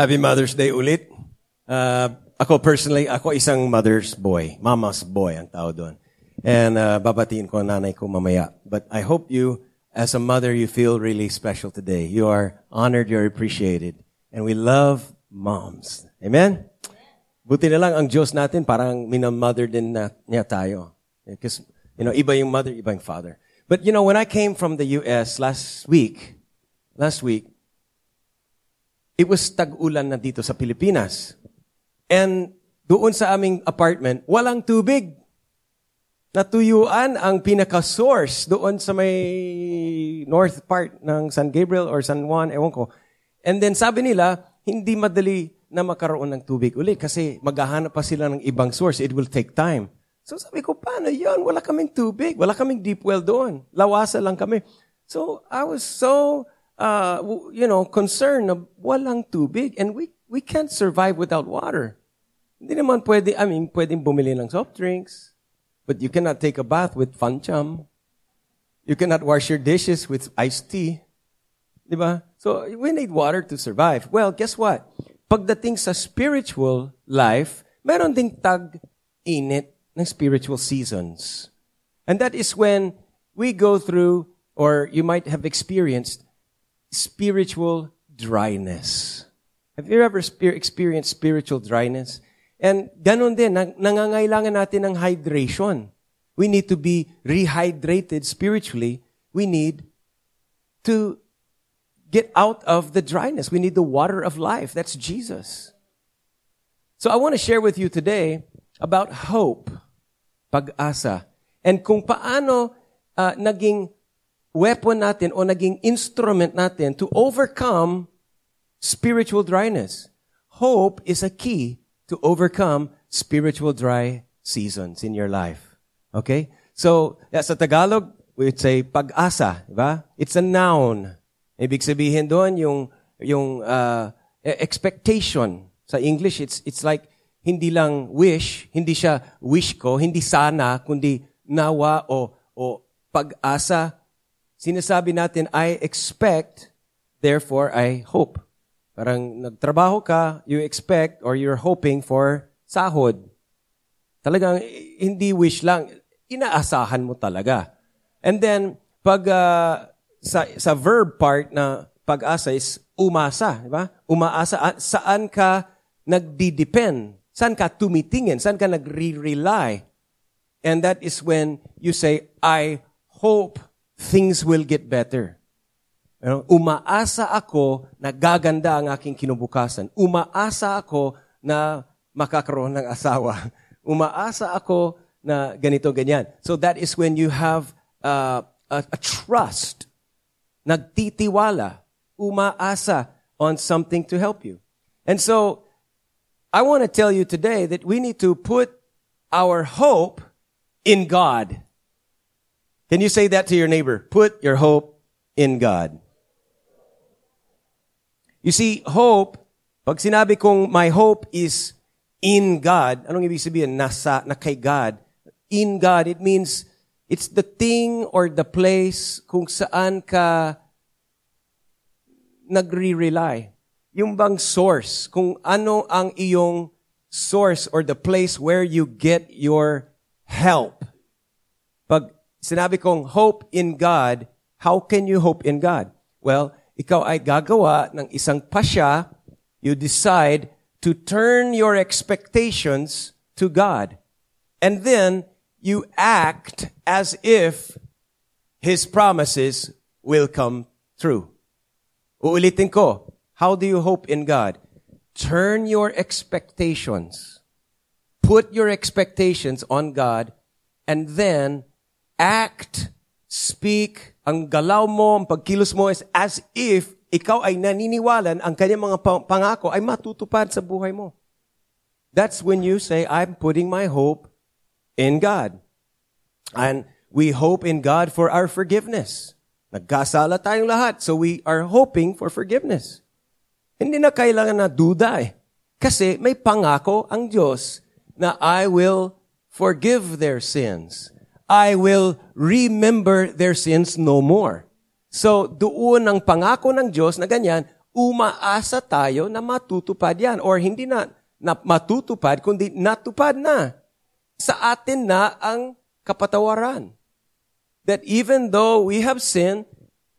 Happy Mother's Day ulit. Ako personally, ako isang mother's boy. Mama's boy ang tao doon. And babatiin ko nanay ko mamaya. But I hope you, as a mother, you feel really special today. You are honored, you're appreciated. And we love moms. Amen? Buti na lang ang Diyos natin, parang minamother din niya tayo. Because, you know, iba yung mother, iba yung father. But, you know, when I came from the U.S. last week, it was tag-ulan na dito sa Pilipinas. And doon sa aming apartment, walang tubig. Natuyuan ang pinaka-source doon sa may north part ng San Gabriel or San Juan, ewan ko. And then sabi nila, hindi madali na makaroon ng tubig uli kasi maghahanap pa sila ng ibang source. It will take time. So sabi ko, paano yun? Wala kaming tubig. Wala kaming deep well doon. Lawasa lang kami. So I was so... concern na walang tubig and we can't survive without water. Hindi naman pwede, I mean, pwedeng bumili ng soft drinks, but you cannot take a bath with fancam. You cannot wash your dishes with iced tea. Diba? So, we need water to survive. Well, guess what? Pagdating sa spiritual life, meron ding tag-init ng spiritual seasons. And that is when we go through, or you might have experienced, spiritual dryness. Have you ever experienced spiritual dryness? And ganun din, nangangailangan natin ng hydration. We need to be rehydrated spiritually. We need to get out of the dryness. We need the water of life. That's Jesus. So I want to share with you today about hope, pag-asa, and kung paano naging weapon natin o naging instrument natin to overcome spiritual dryness. Hope is a key to overcome spiritual dry seasons in your life. Okay? So, sa Tagalog, we would say pag-asa, diba? It's a noun. Ibig sabihin doon yung expectation. Sa English, it's like hindi lang wish, hindi siya wish ko, hindi sana, kundi nawa o pag-asa. Sinasabi natin, I expect, therefore I hope. Parang nagtrabaho ka, you expect or you're hoping for sahod. Talagang hindi wish lang, inaasahan mo talaga. And then, pag sa verb part na pag-asa is umasa. Diba? Umaasa, saan ka nagdidepend? Saan ka tumitingin? Saan ka nagre-rely? And that is when you say, I hope things will get better. Umaasa ako na gaganda ang aking kinabukasan. Umaasa ako na makakaroon ng asawa. Umaasa ako na ganito, ganyan. So that is when you have a trust. Nagtitiwala. Umaasa on something to help you. And so, I want to tell you today that we need to put our hope in God. Can you say that to your neighbor? Put your hope in God. You see, hope, pag sinabi kong my hope is in God, anong ibig sabihin? Na kay God. In God, it means it's the thing or the place kung saan ka nagre-rely. Yung bang source, kung ano ang iyong source or the place where you get your help. Pag sinabi kong, hope in God. How can you hope in God? Well, ikaw ay gagawa ng isang pasya. You decide to turn your expectations to God. And then, you act as if His promises will come true. Uulitin ko. How do you hope in God? Turn your expectations. Put your expectations on God. And then, act, speak, ang galaw mo, ang pagkilos mo is as if ikaw ay naniniwalan ang kanyang mga pangako ay matutupad sa buhay mo. That's when you say, I'm putting my hope in God. And we hope in God for our forgiveness. Nagkasala tayong lahat, so we are hoping for forgiveness. Hindi na kailangan na duda eh. Kasi may pangako ang Diyos na I will forgive their sins. I will remember their sins no more. So, doon ang pangako ng Diyos na ganyan, umaasa tayo na matutupad yan. Or hindi na matutupad, kundi natupad na. Sa atin na ang kapatawaran. That even though we have sinned,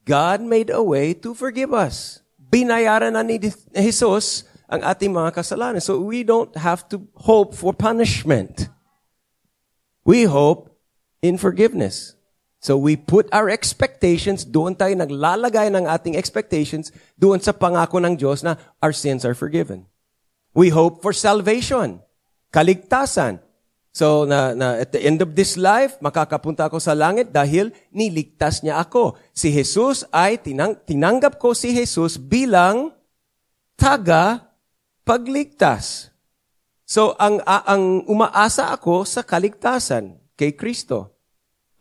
God made a way to forgive us. Binayaran na ni Jesus ang ating mga kasalanan. So we don't have to hope for punishment. We hope in forgiveness. So we put our expectations, doon tayo naglalagay ng ating expectations, doon sa pangako ng Diyos na our sins are forgiven. We hope for salvation, kaligtasan. So at the end of this life, makakapunta ako sa langit dahil niligtas niya ako. Si Jesus ay, tinanggap ko si Jesus bilang tagapagligtas. So ang umaasa ako sa kaligtasan kay Kristo.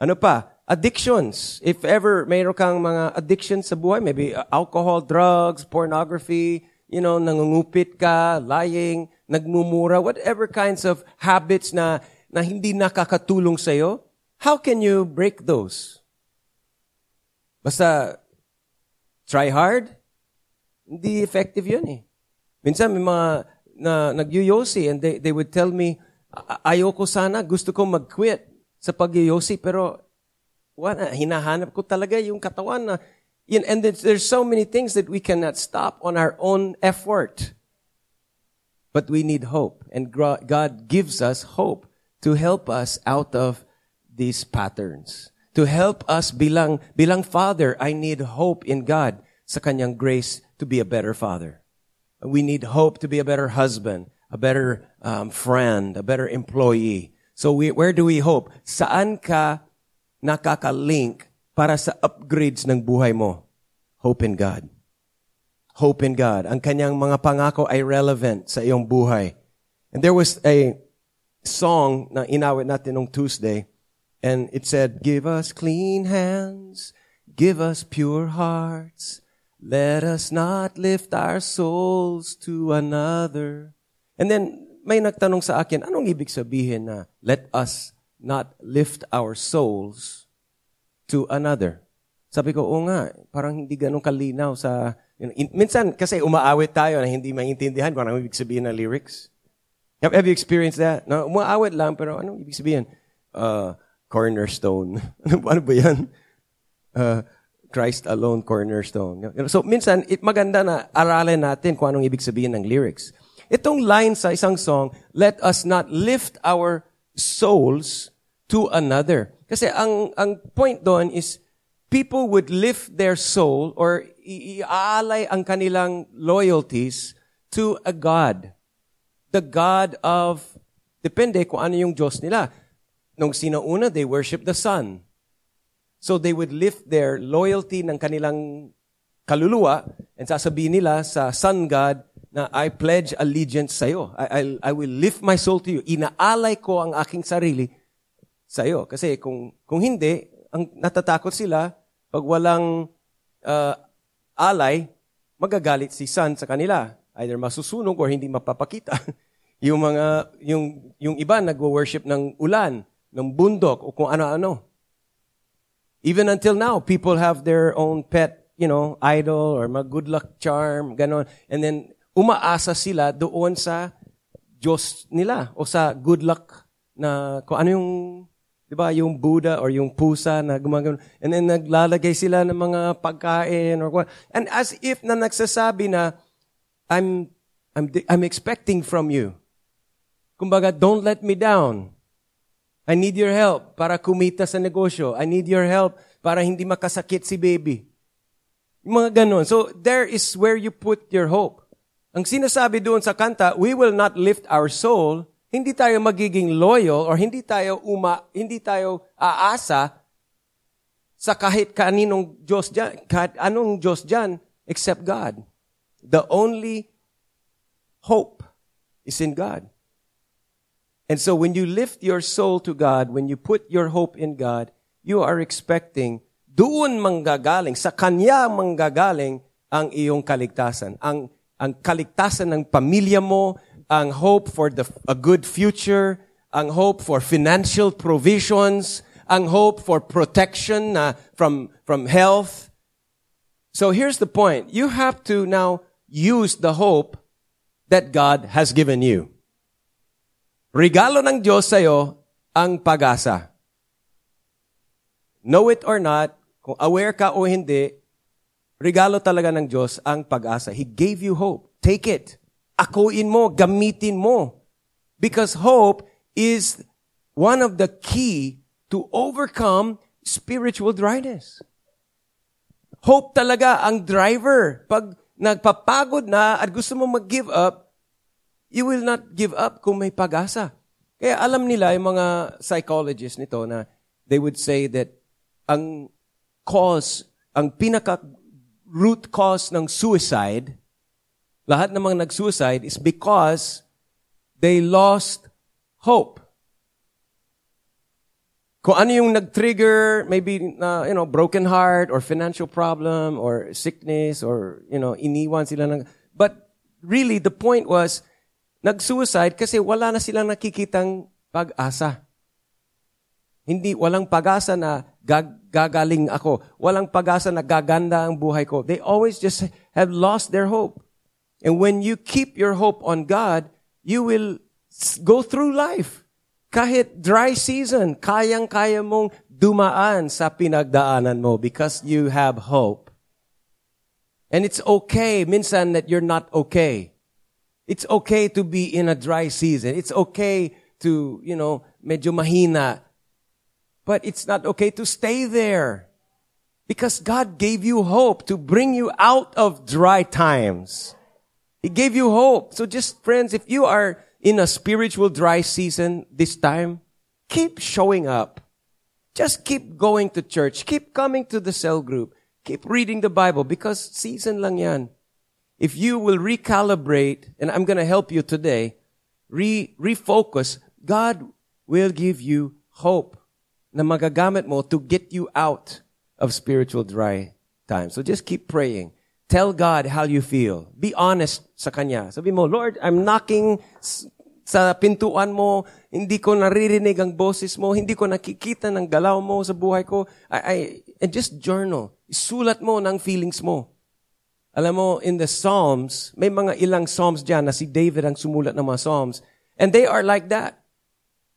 Ano pa? Addictions. If ever mayroon kang mga addictions sa buhay, maybe alcohol, drugs, pornography, nangungupit ka, lying, nagmumura, whatever kinds of habits na hindi nakakatulong sa'yo, how can you break those? Basta, try hard, hindi effective yun eh. Minsan may mga nagyoyosi and they would tell me, ayoko sana, gusto ko mag-quit sa pagyoyosi, pero hinahanap ko talaga yung katawan na. And there's so many things that we cannot stop on our own effort. But we need hope. And God gives us hope to help us out of these patterns. To help us bilang father, I need hope in God sa kanyang grace to be a better father. We need hope to be a better husband, a better friend, a better employee. So where do we hope? Saan ka nakakalink para sa upgrades ng buhay mo? Hope in God. Hope in God. Ang kanyang mga pangako ay relevant sa iyong buhay. And there was a song na inawit natin noong Tuesday, and it said, "Give us clean hands, give us pure hearts, let us not lift our souls to another." And then may nagtanong sa akin, anong ibig sabihin na let us not lift our souls to another? Sabi ko, oo nga, parang hindi ganun kalinaw sa... Minsan, kasi umaawit tayo na hindi maintindihan kung anong ibig sabihin ng lyrics. Have you experienced that? No, umaawit lang, pero anong ibig sabihin? Cornerstone. Ano ba yan? Christ alone, cornerstone. So, minsan, maganda na aralin natin kung anong ibig sabihin ng lyrics. Itong line sa isang song, let us not lift our souls to another. Kasi ang point doon is, people would lift their soul or iaalay ang kanilang loyalties to a God. The God of, depende kung ano yung Diyos nila. Nung sinauna, they worship the sun. So they would lift their loyalty ng kanilang kaluluwa and sasabihin nila sa sun God na I pledge allegiance sa'yo. I will lift my soul to you. Inaalay ko ang aking sarili sa'yo. Kasi kung hindi, ang natatakot sila, pag walang alay, magagalit si Sun sa kanila. Either masusunog or hindi mapapakita. yung iba nagwo-worship ng ulan, ng bundok, o kung ano-ano. Even until now, people have their own pet, idol or good luck charm, ganon. And then, umaasa sila doon sa Diyos nila o sa good luck na kung ano yung... Diba, yung Buddha or yung pusa na gumagano. And then naglalagay sila ng mga pagkain or what. And as if na nagsasabi na, I'm expecting from you. Kumbaga, don't let me down. I need your help para kumita sa negosyo. I need your help para hindi makasakit si baby. Yung mga ganon. So, there is where you put your hope. Ang sinasabi doon sa kanta, we will not lift our soul. Hindi tayo magiging loyal or hindi tayo aasa sa kahit kaninong Diyos dyan, kahit anong Diyos dyan, except God. The only hope is in God. And so when you lift your soul to God, when you put your hope in God, you are expecting doon manggagaling, sa Kanya manggagaling ang iyong kaligtasan. Ang kaligtasan ng pamilya mo, ang hope for a good future, ang hope for financial provisions, ang hope for protection from health. So here's the point. You have to now use the hope that God has given you. Regalo ng Diyos sa'yo ang pag-asa. Know it or not, kung aware ka o hindi, regalo talaga ng Diyos ang pag-asa. He gave you hope. Take it. Akuin mo, gamitin mo. Because hope is one of the key to overcome spiritual dryness. Hope talaga ang driver. Pag nagpapagod na at gusto mo mag-give up, you will not give up kung may pag-asa. Kaya alam nila yung mga psychologists nito na they would say that ang cause, ang pinaka-root cause ng suicide, lahat ng mga nag-suicide is because they lost hope. Kung ano yung nag-trigger, maybe, broken heart or financial problem or sickness or, iniwan sila ng... But really, the point was, nag-suicide kasi wala na silang nakikitang pag-asa. Walang pag-asa na gagaling ako. Walang pag-asa na gaganda ang buhay ko. They always just have lost their hope. And when you keep your hope on God, you will go through life. Kahit dry season, kayang-kaya mong dumaan sa pinagdaanan mo because you have hope. And it's okay, minsan, that you're not okay. It's okay to be in a dry season. It's okay to, medyo mahina. But it's not okay to stay there. Because God gave you hope to bring you out of dry times. He gave you hope. So just, friends, if you are in a spiritual dry season this time, keep showing up. Just keep going to church. Keep coming to the cell group. Keep reading the Bible because season lang yan. If you will recalibrate, and I'm going to help you today, refocus, God will give you hope na magagamit mo to get you out of spiritual dry time. So just keep praying. Tell God how you feel. Be honest sa Kanya. Sabi mo, Lord, I'm knocking sa pintuan mo. Hindi ko naririnig ang boses mo. Hindi ko nakikita ng galaw mo sa buhay ko. And just journal. Isulat mo ng feelings mo. Alam mo, in the Psalms, may mga ilang Psalms dyan na si David ang sumulat ng mga Psalms. And they are like that.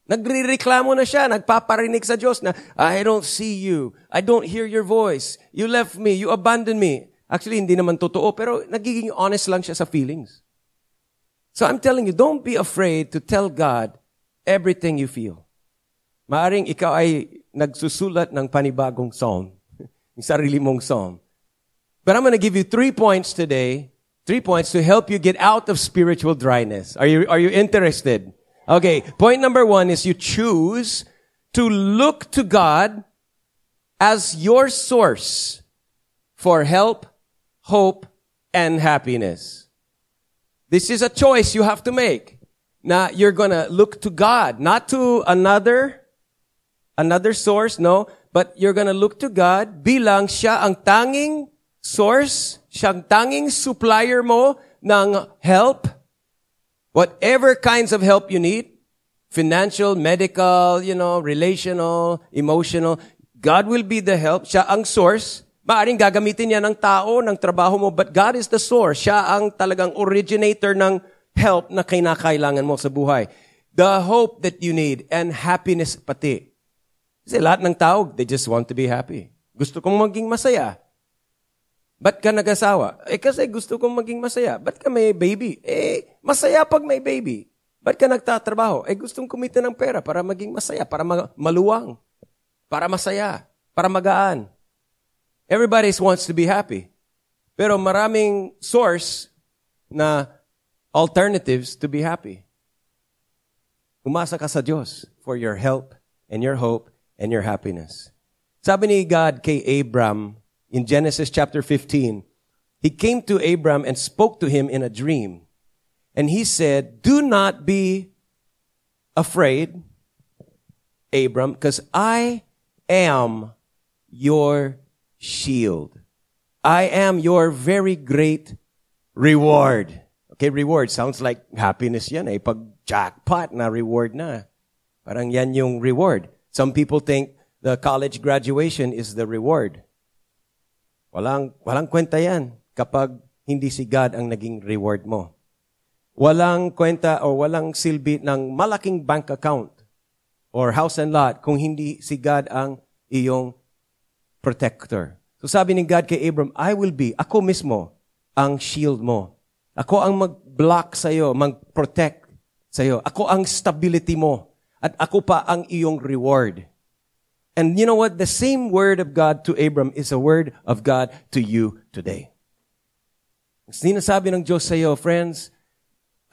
Nagre-reklamo na siya, nagpaparinig sa Diyos na, I don't see you. I don't hear your voice. You left me. You abandoned me. Actually, hindi naman totoo, pero nagiging honest lang siya sa feelings. So I'm telling you, don't be afraid to tell God everything you feel. Maaring ikaw ay nagsusulat ng panibagong psalm, yung sarili mong psalm. But I'm going to give you 3 points today, 3 points to help you get out of spiritual dryness. Are you interested? Okay, point number 1 is you choose to look to God as your source for help, hope, and happiness. This is a choice you have to make. Now, you're gonna look to God, not to another source, no. But you're gonna look to God, bilang siya ang tanging source, siyang tanging supplier mo ng help, whatever kinds of help you need, financial, medical, relational, emotional, God will be the help, siya ang source. Maaring gagamitin niya ng tao, ng trabaho mo, but God is the source. Siya ang talagang originator ng help na kinakailangan mo sa buhay. The hope that you need and happiness pati. Kasi lahat ng tao, they just want to be happy. Gusto kong maging masaya. Ba't ka nag-asawa? Kasi gusto kong maging masaya. Ba't ka may baby? Masaya pag may baby. Ba't ka nagtatrabaho? Gustong kumita ng pera para maging masaya, para maluwang, para masaya, para magaan. Everybody wants to be happy. Pero maraming source na alternatives to be happy. Umasa ka sa Diyos for your help and your hope and your happiness. Sabi ni God kay Abram in Genesis chapter 15, He came to Abram and spoke to him in a dream. And He said, do not be afraid, Abram, because I am your shield. I am your very great reward. Okay, reward. Sounds like happiness yan eh. Pag jackpot na reward na. Parang yan yung reward. Some people think the college graduation is the reward. Walang kwenta yan kapag hindi si God ang naging reward mo. Walang kwenta o walang silbi ng malaking bank account or house and lot kung hindi si God ang iyong protector. So sabi ni God kay Abram, ako mismo ang shield mo. Ako ang mag-block sa'yo, mag-protect sa'yo. Ako ang stability mo. At ako pa ang iyong reward. And you know what? The same word of God to Abram is a word of God to you today. Sinasabi ng Diyos sa iyo, friends,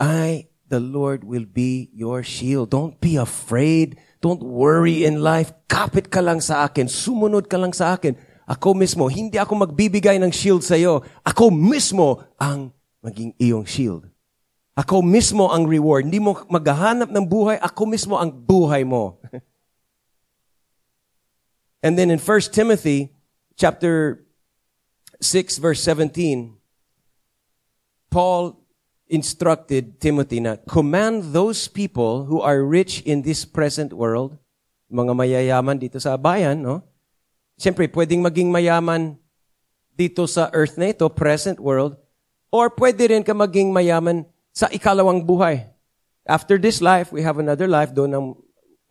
I, the Lord, will be your shield. Don't be afraid. Don't worry in life. Kapit ka lang sa akin. Sumunod ka lang sa akin. Ako mismo. Hindi ako magbibigay ng shield sa iyo. Ako mismo ang maging iyong shield. Ako mismo ang reward. Hindi mo maghahanap ng buhay. Ako mismo ang buhay mo. And then in 1 Timothy chapter 6 verse 17, Paul instructed Timothy na, command those people who are rich in this present world, mga mayayaman dito sa bayan, no? Siyempre, pwedeng maging mayaman dito sa earth na ito, present world, or pwede rin ka maging mayaman sa ikalawang buhay. After this life, we have another life, doon ang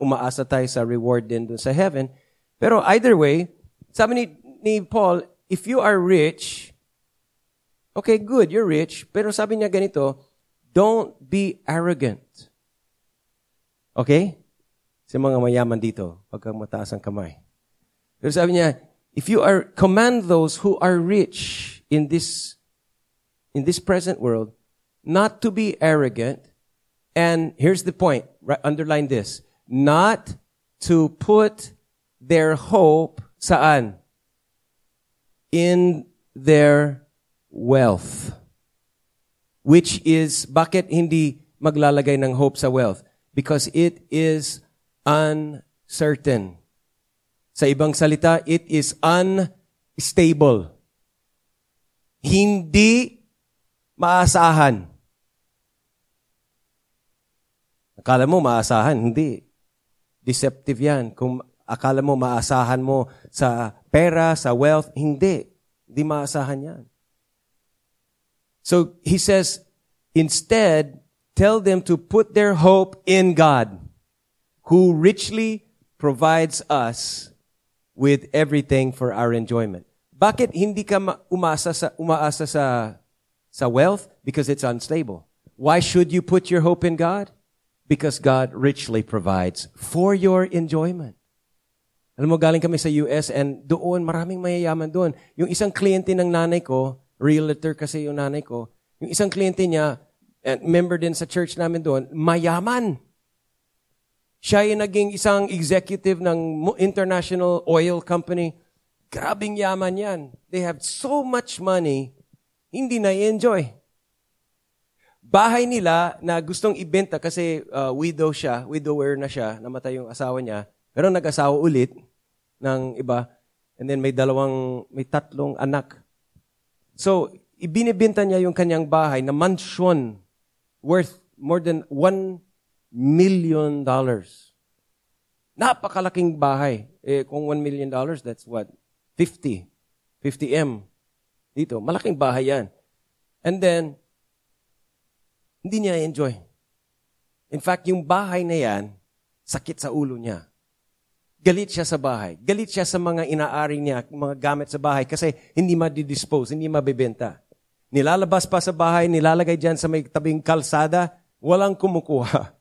umaasa tayo sa reward din doon sa heaven. Pero either way, sabi ni Paul, if you are rich, okay, good, you're rich. Pero sabi niya ganito, don't be arrogant. Okay? Sa mga mayaman dito, pagka mataas ang kamay. Pero sabi niya, if you are, command those who are rich in this present world, not to be arrogant. And here's the point, right, underline this, not to put their hope, saan? In their wealth. Which is, bakit hindi maglalagay ng hope sa wealth? Because it is uncertain. Sa ibang salita, it is unstable. Hindi maasahan. Akala mo maasahan, hindi. Deceptive yan. Kung akala mo, maasahan mo sa pera, sa wealth. Hindi. Hindi maasahan yan. So, he says, instead, tell them to put their hope in God, who richly provides us with everything for our enjoyment. Bakit hindi ka umaasa sa wealth? Because it's unstable. Why should you put your hope in God? Because God richly provides for your enjoyment. Alam mo, galing kami sa US and doon, maraming mayayaman doon. Yung isang kliyente ng nanay ko, realtor kasi yung nanay ko, yung isang kliyente niya, member din sa church namin doon, mayaman. Siya yung naging isang executive ng international oil company. Grabing yaman yan. They have so much money, hindi na i-enjoy. Bahay nila na gustong ibenta kasi widower na siya, namatay yung asawa niya, pero nag-asawa ulit ng iba, and then may tatlong anak. So, ibinibenta niya yung kanyang bahay na mansion worth more than $1 million. Napakalaking bahay. Eh, kung $1 million, that's what? 50 M. Dito, malaking bahay yan. And then, hindi niya enjoy. In fact, yung bahay na yan, sakit sa ulo niya. Galit siya sa bahay. Galit siya sa mga inaari niya, mga gamit sa bahay kasi hindi madidispose, hindi mabibenta. Nilalabas pa sa bahay, nilalagay dyan sa may tabing kalsada, walang kumukuha.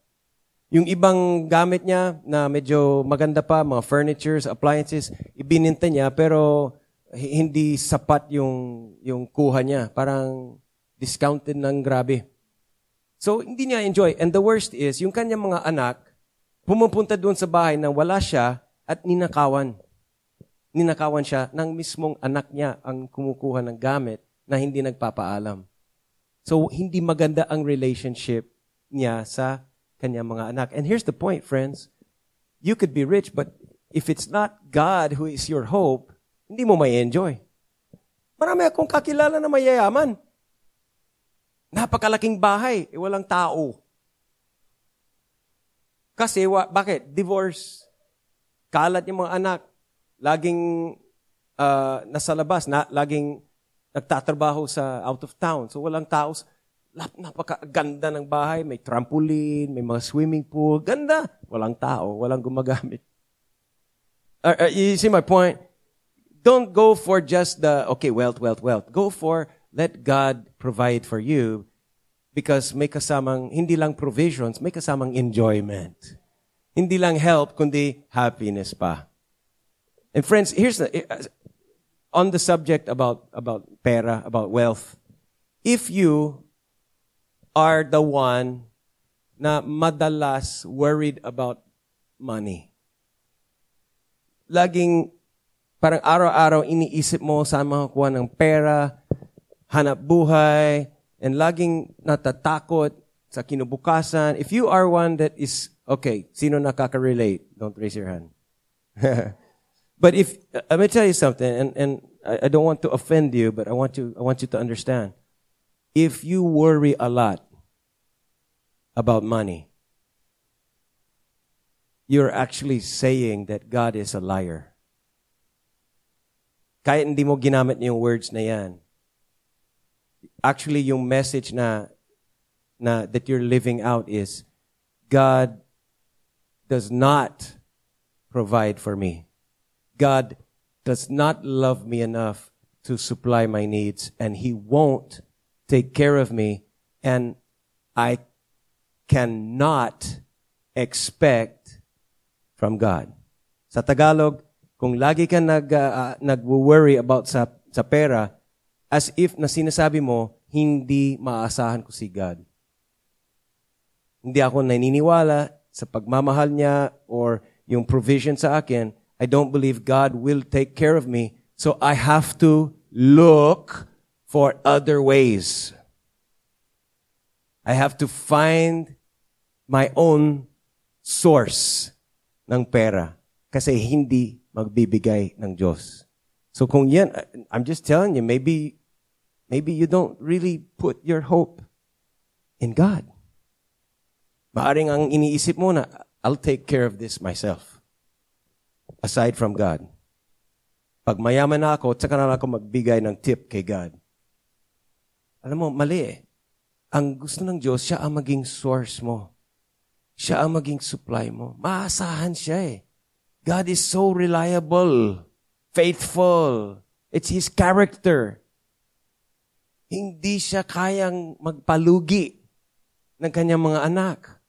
Yung ibang gamit niya na medyo maganda pa, mga furnitures, appliances, ibininta niya pero hindi sapat yung kuha niya. Parang discounted ng grabe. So, hindi niya enjoy. And the worst is, yung kanyang mga anak, pumupunta doon sa bahay na wala siya, at ninakawan. Ninakawan siya ng mismong anak niya ang kumukuha ng gamit na hindi nagpapaalam. So, hindi maganda ang relationship niya sa kanya mga anak. And here's the point, friends. You could be rich, but if it's not God who is your hope, hindi mo may enjoy. Marami akong kakilala na mayayaman. Napakalaking bahay, walang tao. Kasi, bakit? Divorce. Kalat yung mga anak. Laging nasa labas, na laging nagtatrabaho sa out of town. So walang tao. Napakaganda ng bahay, may trampoline, may mga swimming pool, ganda. Walang tao, walang gumagamit. You see my point? Don't go for just the, okay, wealth. Go for, let God provide for you because may kasamang, hindi lang provisions, may kasamang enjoyment. Hindi lang help, kundi happiness pa. And friends, here's the, on the subject about pera, about wealth, if you are the one na madalas worried about money, laging parang araw-araw iniisip mo saan makakuha ng pera, hanap buhay, and laging natatakot sa kinabukasan. If you are one that is, okay, sino nakaka-relate? Don't raise your hand. But if, let me tell you something, and I don't want to offend you, but I want you to understand. If you worry a lot about money, you're actually saying that God is a liar. Kahit hindi mo ginamit yung words na yan, actually yung message na that you're living out is, God does not provide for me. God does not love me enough to supply my needs, and He won't take care of me, and I cannot expect from God. Sa Tagalog, kung lagi ka nag-worry about sa pera, as if na sinasabi mo, hindi maasahan ko si God. Hindi ako naniniwala sa pagmamahal niya or yung provision sa akin. I don't believe God will take care of me, so I have to look for other ways. I have to find my own source ng pera kasi hindi magbibigay ng Diyos. So kung yan, I'm just telling you, maybe you don't really put your hope in God. Maaring ang iniisip mo na, I'll take care of this myself. Aside from God. Pag mayaman na ako, tsaka na ako magbigay ng tip kay God. Alam mo, mali eh. Ang gusto ng Diyos, siya ang maging source mo. Siya ang maging supply mo. Maasahan siya eh. God is so reliable, faithful. It's His character. Hindi siya kayang magpalugi ng kanyang mga anak.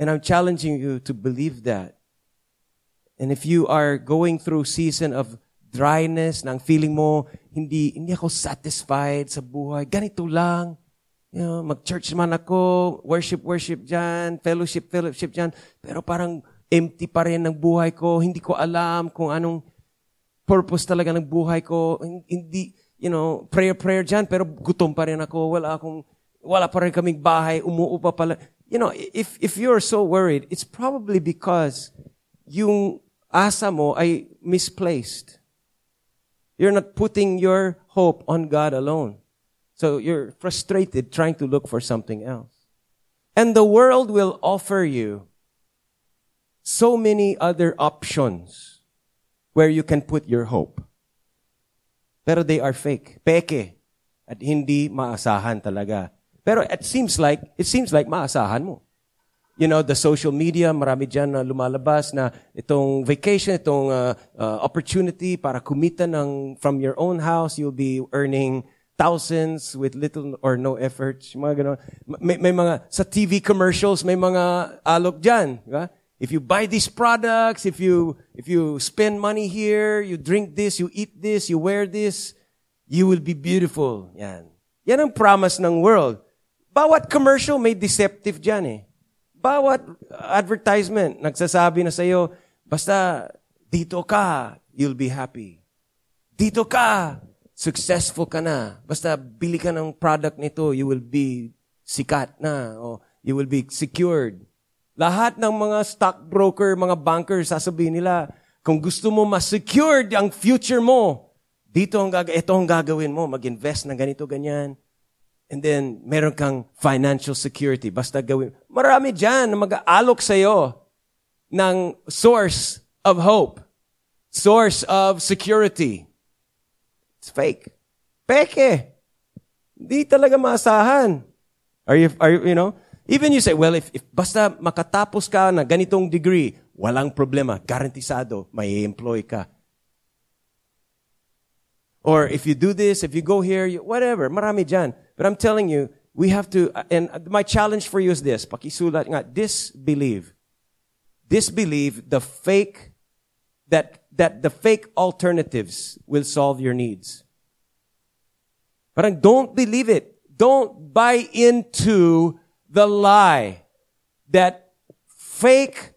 And I'm challenging you to believe that. And if you are going through season of dryness, nang feeling mo, hindi ako satisfied sa buhay, ganito lang, you know, mag-church man ako, worship dyan, fellowship dyan, pero parang empty pa rin ang buhay ko, hindi ko alam kung anong purpose talaga ng buhay ko, hindi, you know, prayer dyan, pero gutom pa rin ako, wala pa rin kaming bahay, umuupa pala. You know, if you're so worried, it's probably because yung asa mo ay misplaced. You're not putting your hope on God alone. So you're frustrated trying to look for something else. And the world will offer you so many other options where you can put your hope. Pero they are fake. Peke. At hindi maasahan talaga. Pero it seems like maasahan mo. You know, the social media, marami dyan na lumalabas na itong vacation, itong opportunity para kumita from your own house, you'll be earning thousands with little or no effort. Mga ganun. May mga, sa TV commercials, may mga alok dyan. Diba? If you buy these products, if you spend money here, you drink this, you eat this, you wear this, you will be beautiful. Yan ang promise ng world. Bawat commercial may deceptive dyan eh. Bawat advertisement, nagsasabi na sa'yo, basta dito ka, you'll be happy. Dito ka, successful ka na. Basta bili ka ng product nito, you will be sikat na o you will be secured. Lahat ng mga stockbroker, mga bankers, sasabihin nila, kung gusto mo ma-secured ang future mo, ito ang gagawin mo, mag-invest ng ganito, ganyan. And then, meron kang financial security. Basta gawin. Marami dyan na mag-aalok sa'yo ng source of hope, source of security. It's fake. Peke. Hindi talaga maasahan. Are you, you know? Even you say, well, if basta makatapos ka na ganitong degree, walang problema, garantisado, may employ ka. Or if you do this, if you go here, whatever, marami dyan. But I'm telling you, we have to, and my challenge for you is this, pakisulat nga, disbelieve. Disbelieve the fake, that the fake alternatives will solve your needs. Parang don't believe it. Don't buy into the lie that fake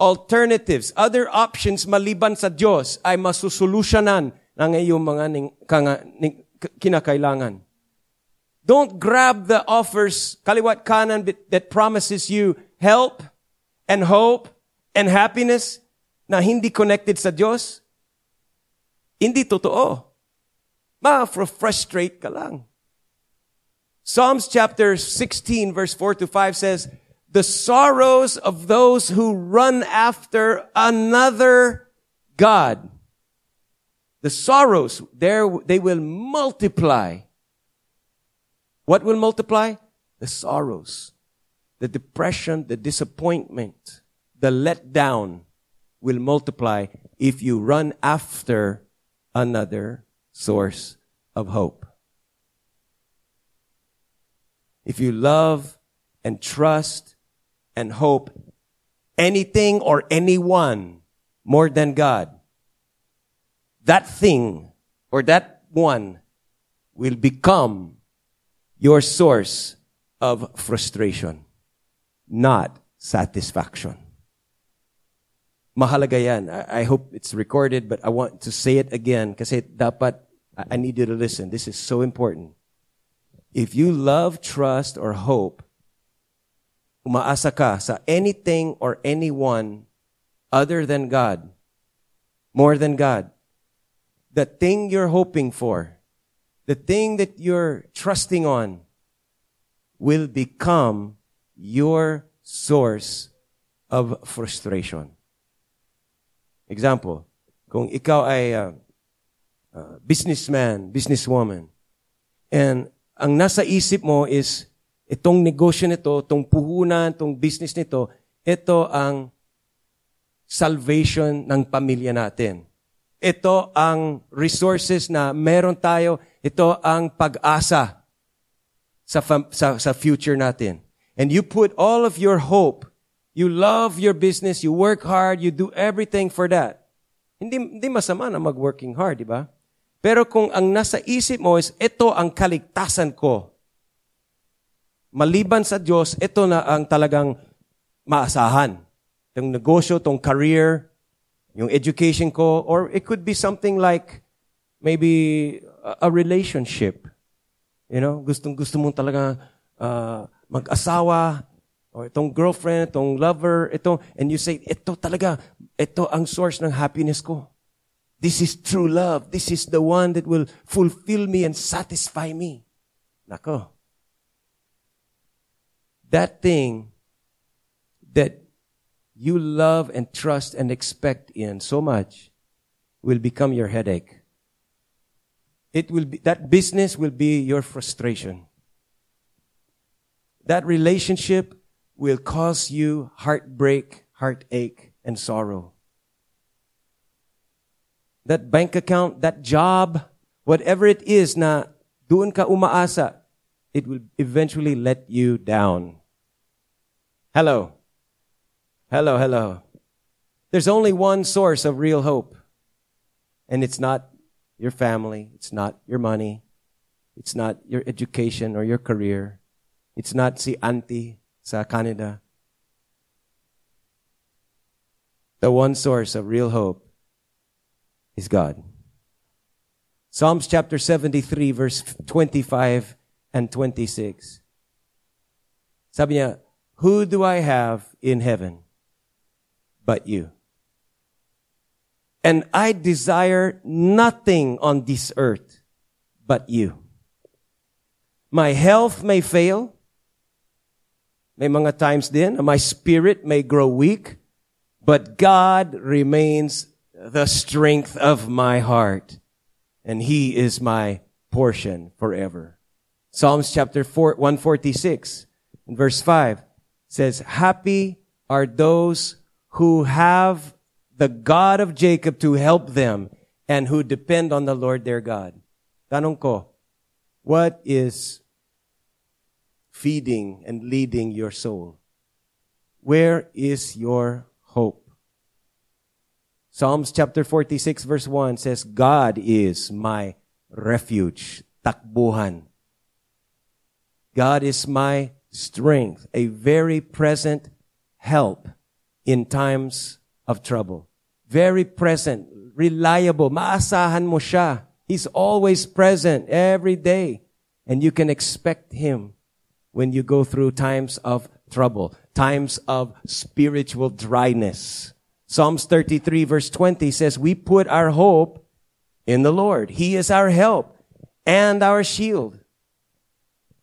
alternatives, other options maliban sa Diyos ay masusolusyonan ng iyong mga kinakailangan. Don't grab the offers kaliwat kanan that promises you help and hope and happiness na hindi connected sa Diyos. Hindi totoo. Ma-frustrate ka lang. Psalms chapter 16 verse 4-5 says, the sorrows of those who run after another God. The sorrows, they will multiply. What will multiply? The sorrows, the depression, the disappointment, the letdown will multiply if you run after another source of hope. If you love and trust and hope anything or anyone more than God, that thing or that one will become your source of frustration, not satisfaction. Mahalaga yan. I hope it's recorded, but I want to say it again kasi dapat, I need you to listen. This is so important. If you love, trust, or hope, umaasa ka sa anything or anyone other than God, more than God, the thing you're hoping for, the thing that you're trusting on will become your source of frustration. Example, kung ikaw ay businessman, businesswoman, and ang nasa isip mo is, itong negosyo nito, itong puhunan, itong business nito, ito ang salvation ng pamilya natin. Ito ang resources na meron tayo, ito ang pag-asa sa future natin. And you put all of your hope, you love your business, you work hard, you do everything for that. Hindi masama na mag-working hard, di ba? Pero kung ang nasa isip mo is, ito ang kaligtasan ko. Maliban sa Diyos, ito na ang talagang maasahan. Itong negosyo, itong career, yung education ko, or it could be something like maybe a relationship. You know, gusto mong talaga mag-asawa, or itong girlfriend, itong lover, ito, and you say, ito talaga, ito ang source ng happiness ko. This is true love. This is the one that will fulfill me and satisfy me. Nako. That thing that you love and trust and expect in so much will become your headache. It will be, that business will be your frustration. That relationship will cause you heartbreak, heartache, and sorrow. That bank account, that job, whatever it is na doon ka umaasa, it will eventually let you down. Hello. Hello, hello. There's only one source of real hope. And it's not your family. It's not your money. It's not your education or your career. It's not si auntie sa Canada. The one source of real hope is God. Psalms chapter 73 verse 25 and 26. Sabi niya, who do I have in heaven but you? And I desire nothing on this earth but you. My health may fail. May mga times din. My spirit may grow weak. But God remains the strength of my heart and He is my portion forever. Psalms chapter 146 and verse 5 says, happy are those who have the God of Jacob to help them and who depend on the Lord their God. Tanong ko, what is feeding and leading your soul? Where is your hope? Psalms chapter 46 verse 1 says, God is my refuge, takbuhan. God is my strength, a very present help in times of trouble. Very present, reliable. Maasahan mo siya. He's always present every day. And you can expect Him when you go through times of trouble, times of spiritual dryness. Psalms 33 verse 20 says, we put our hope in the Lord. He is our help and our shield.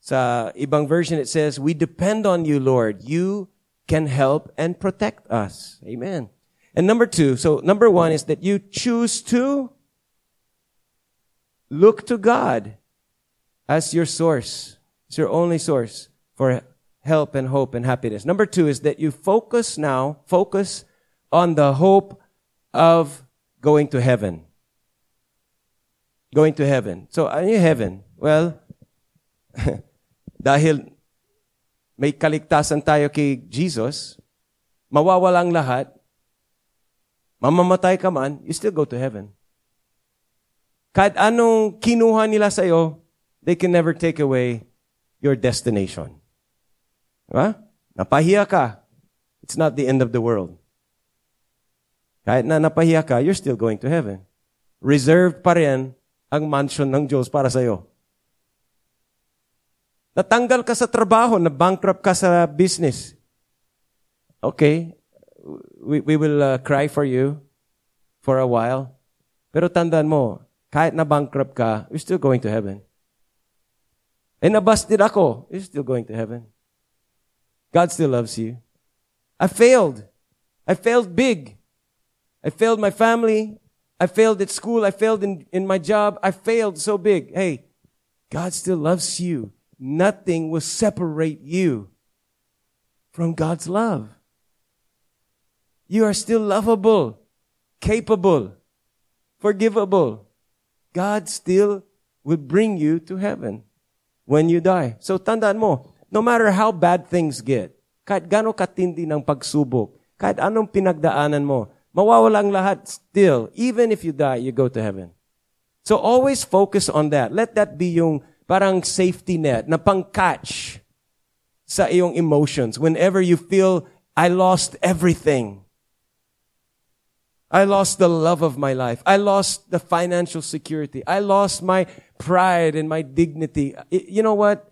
Sa ibang version, it says, we depend on you, Lord. You can help and protect us. Amen. And number one is that you choose to look to God as your source. It's your only source for help and hope and happiness. Number two is that you focus on the hope of going to heaven. Going to heaven. So, ano yung heaven? Well, dahil may kaligtasan tayo kay Jesus, mawawalang lahat, mamamatay ka man, you still go to heaven. Kahit anong kinuha nila sa'yo, they can never take away your destination. Diba? Napahiya ka, it's not the end of the world. Kahit na napahiya ka, you're still going to heaven. Reserved pa rin ang mansion ng Diyos para sa'yo. Natanggal ka sa trabaho, na-bankrupt ka sa business. Okay, we will cry for you for a while. Pero tandaan mo, kahit na-bankrupt ka, you're still going to heaven. Eh, nabasted ako, you're still going to heaven. God still loves you. I failed. I failed big. I failed my family. I failed at school. I failed in my job. I failed so big. Hey, God still loves you. Nothing will separate you from God's love. You are still lovable, capable, forgivable. God still will bring you to heaven when you die. So, tandaan mo, no matter how bad things get, kahit gaano katindi ng pagsubok, kahit anong pinagdaanan mo, mawawalang lahat still, even if you die, you go to heaven. So, always focus on that. Let that be yung parang safety net na pang-catch sa iyong emotions. Whenever you feel, I lost everything. I lost the love of my life. I lost the financial security. I lost my pride and my dignity. You know what?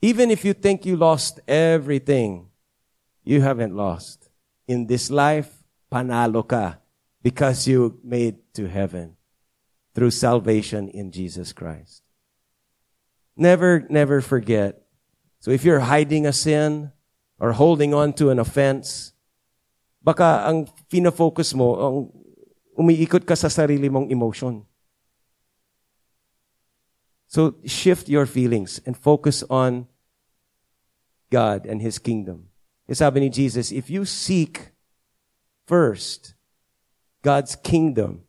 Even if you think you lost everything, you haven't lost. In this life, panalo ka because you made to heaven through salvation in Jesus Christ. Never forget. So if you're hiding a sin or holding on to an offense, baka ang fina-focus mo, ang umiikot ka sa sarili mong emotion. So shift your feelings and focus on God and His kingdom. Kasi sabi ni Jesus, if you seek first God's kingdom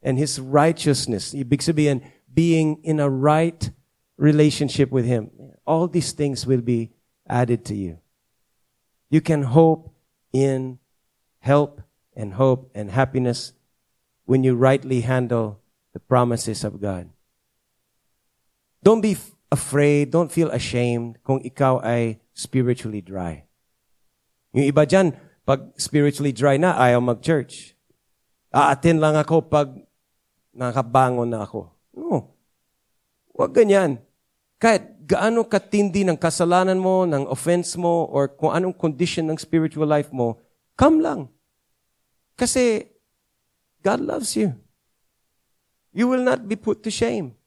and His righteousness, ibig sabihin, being in a right relationship with Him. All these things will be added to you. You can hope in hope and happiness when you rightly handle the promises of God. Don't be afraid. Don't feel ashamed kung ikaw ay spiritually dry. Yung iba dyan, pag spiritually dry na, ayaw mag-church. Aatin lang ako pag nakabangon na ako. No. Huwag ganyan. Kahit gaano katindi ng kasalanan mo, ng offense mo, or kung anong condition ng spiritual life mo, come lang. Kasi God loves you. You will not be put to shame.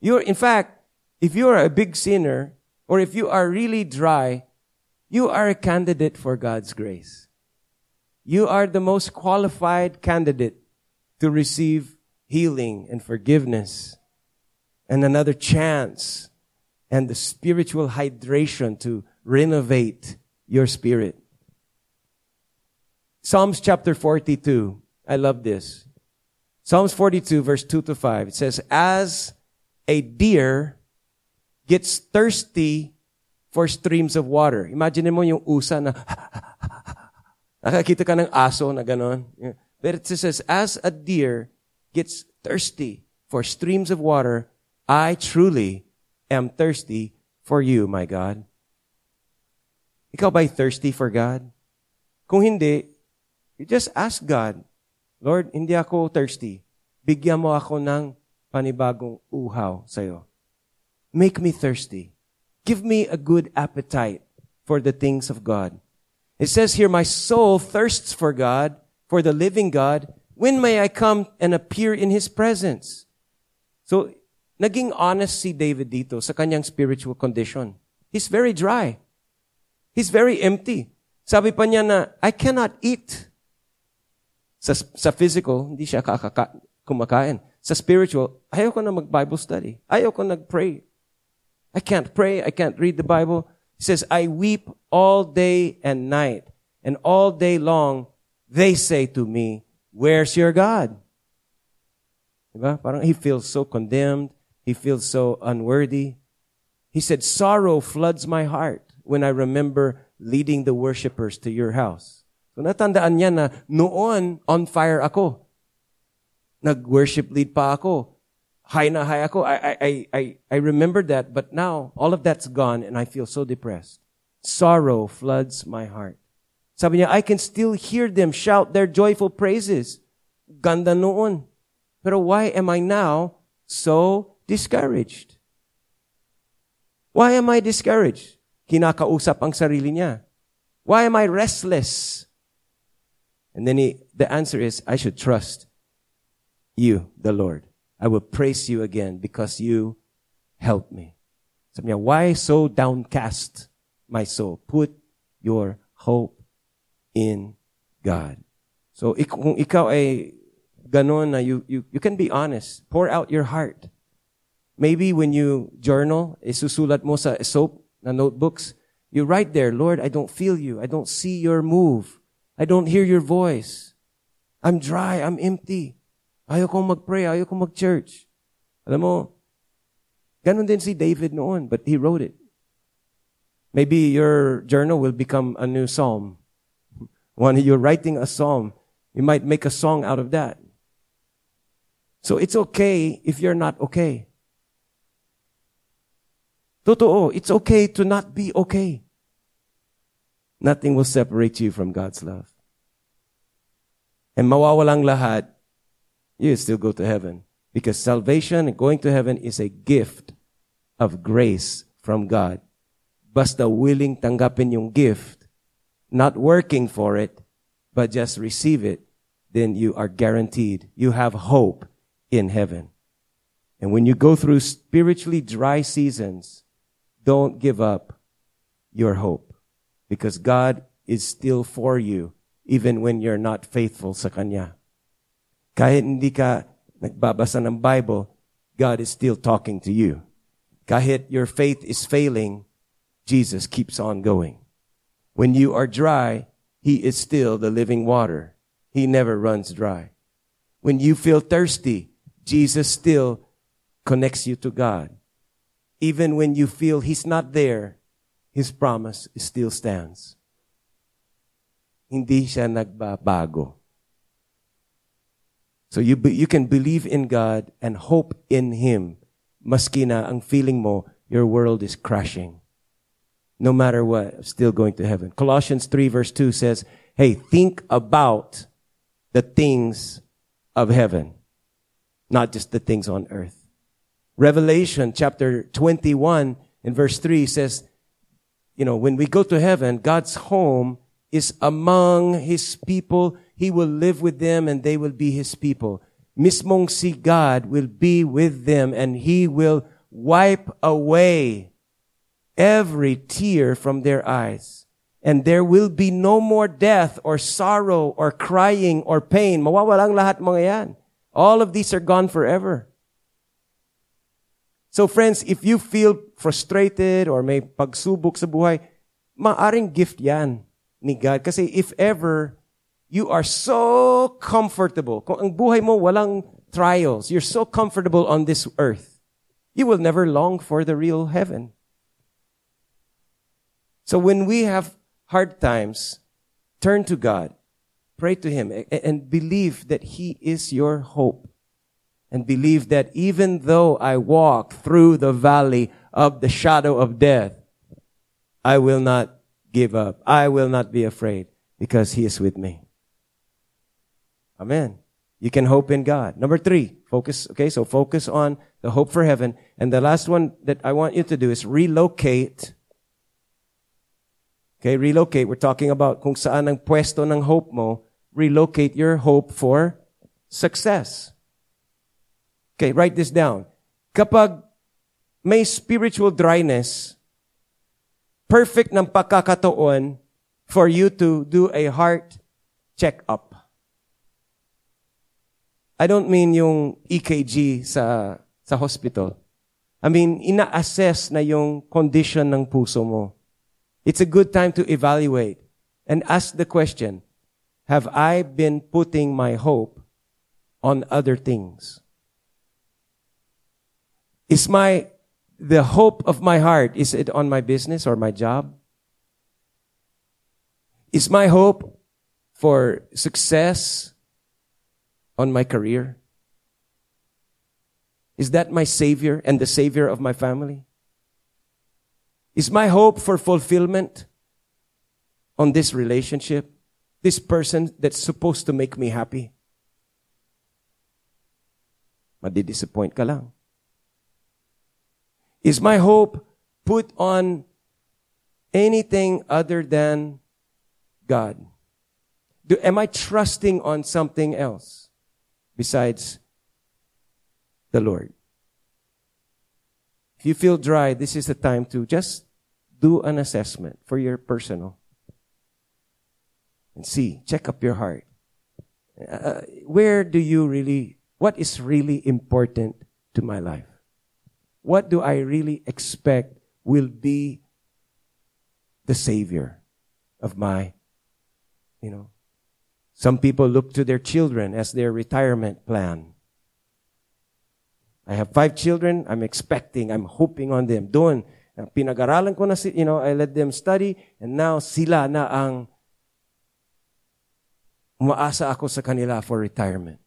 In fact, if you are a big sinner, or if you are really dry, you are a candidate for God's grace. You are the most qualified candidate to receive healing and forgiveness, and another chance, and the spiritual hydration to renovate your spirit. Psalms chapter 42. I love this. Psalms 42 verse 2-5. It says, as a deer gets thirsty for streams of water. Imagine mo yung usa na nakakita ka ng aso na ganon. But it says, as a deer gets thirsty for streams of water, I truly am thirsty for you, my God. Ikaw ba'y thirsty for God? Kung hindi, you just ask God, Lord, hindi ako thirsty. Bigyan mo ako ng panibagong uhaw sa'yo. Make me thirsty. Give me a good appetite for the things of God. It says here, my soul thirsts for God, for the living God. When may I come and appear in His presence? So, naging honest si David dito sa kanyang spiritual condition. He's very dry. He's very empty. Sabi pa niya na, I cannot eat. Sa physical, hindi siya kumakain. Sa spiritual, ayoko na mag-Bible study. Ayoko nag-pray. I can't pray. I can't read the Bible. He says, I weep all day and night, and all day long they say to me, where's your God? Diba? Parang he feels so condemned. He feels so unworthy. He said, sorrow floods my heart when I remember leading the worshipers to your house. So natandaan niya na noon, on fire ako. Nag-worship lead pa ako. High na high ako. I remember that, but now all of that's gone and I feel so depressed. Sorrow floods my heart. Sabi niya, I can still hear them shout their joyful praises. Ganda noon. Pero why am I now so discouraged? Why am I discouraged? Kinakausap ang sarili niya. Why am I restless? And then the answer is, I should trust you, the Lord. I will praise you again because you help me. Sabi niya, why so downcast, my soul? Put your hope in God. So, kung ikaw ay ganon na, you can be honest. Pour out your heart. Maybe when you journal, isusulat mo sa soap na notebooks, you write there, Lord, I don't feel you. I don't see your move. I don't hear your voice. I'm dry. I'm empty. Ayokong mag-pray. Ayokong mag-church. Alam mo, ganon din si David noon, but he wrote it. Maybe your journal will become a new psalm. When you're writing a psalm, you might make a song out of that. So it's okay if you're not okay. Totoo, it's okay to not be okay. Nothing will separate you from God's love. And mawawalang lahat, you still go to heaven. Because salvation and going to heaven is a gift of grace from God. Basta willing tanggapin yung gift, not working for it, but just receive it, then you are guaranteed. You have hope in heaven. And when you go through spiritually dry seasons, don't give up your hope because God is still for you even when you're not faithful sa Kanya. Kahit hindi ka nagbabasa ng Bible, God is still talking to you. Kahit your faith is failing, Jesus keeps on going. When you are dry, He is still the living water. He never runs dry. When you feel thirsty, Jesus still connects you to God. Even when you feel He's not there, His promise still stands. Hindi siya nagbabago. So you can believe in God and hope in Him. Maski na ang feeling mo, your world is crashing. No matter what, I'm still going to heaven. Colossians 3 verse 2 says, hey, think about the things of heaven, not just the things on earth. Revelation chapter 21 and verse 3 says, you know, when we go to heaven, God's home is among His people. He will live with them and they will be His people. Mismong si God will be with them and He will wipe away every tear from their eyes. And there will be no more death or sorrow or crying or pain. Mawawalang lahat mga yan. All of these are gone forever. So friends, if you feel frustrated or may pagsubok sa buhay, maaring gift yan ni God. Kasi if ever you are so comfortable, kung ang buhay mo walang trials, you're so comfortable on this earth, you will never long for the real heaven. So when we have hard times, turn to God, pray to Him, and believe that He is your hope. And believe that even though I walk through the valley of the shadow of death, I will not give up. I will not be afraid because He is with me. Amen. You can hope in God. Number 3, focus. Okay, so focus on the hope for heaven. And the last one that I want you to do is relocate. Okay, relocate. We're talking about kung saan ang puesto ng hope mo. Relocate your hope for success. Okay, write this down. Kapag may spiritual dryness, perfect ng pagkakataon for you to do a heart check-up. I don't mean yung EKG sa hospital. I mean, ina-assess na yung condition ng puso mo. It's a good time to evaluate and ask the question, have I been putting my hope on other things? Is the hope of my heart, is it on my business or my job? Is my hope for success on my career? Is that my savior and the savior of my family? Is my hope for fulfillment on this relationship, this person that's supposed to make me happy? Madidisappoint ka lang. Is my hope put on anything other than God? Am I trusting on something else besides the Lord? If you feel dry, this is the time to just do an assessment for your personal. And check up your heart. Where do you really, what is really important to my life? What do I really expect will be the savior of my, Some people look to their children as their retirement plan. I have 5 children. I'm hoping on them. Doon, pinag-aralan ko na, I let them study, and now sila na ang umaasa ako sa kanila for retirement.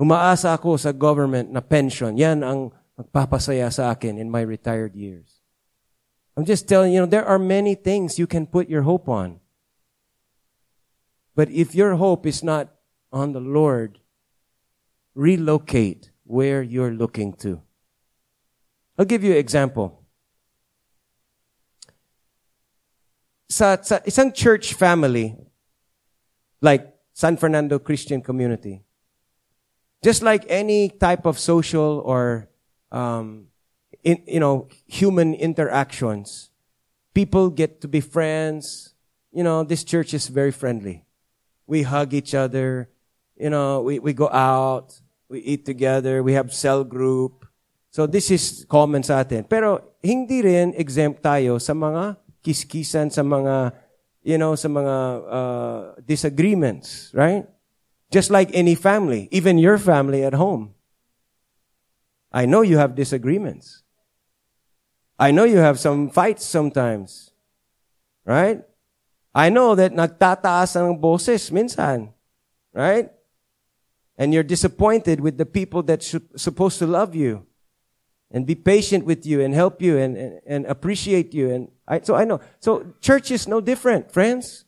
Umaasa ako sa government na pension. Yan ang magpapasaya sa akin in my retired years. I'm just telling you, there are many things you can put your hope on. But if your hope is not on the Lord, relocate where you're looking to. I'll give you an example. Sa isang church family, like San Fernando Christian Community, just like any type of social or human interactions, people get to be friends. This church is very friendly. We hug each other. We go out. We eat together. We have cell group. So this is common sa atin. Pero hindi rin exempt tayo sa mga kiskisan, sa mga, sa mga disagreements, right? Just like any family, even your family at home. I know you have disagreements. I know you have some fights sometimes. Right? I know that nagtataas ang boses minsan. Right? And you're disappointed with the people that supposed to love you and be patient with you and help you and appreciate you. So I know. So church is no different, friends.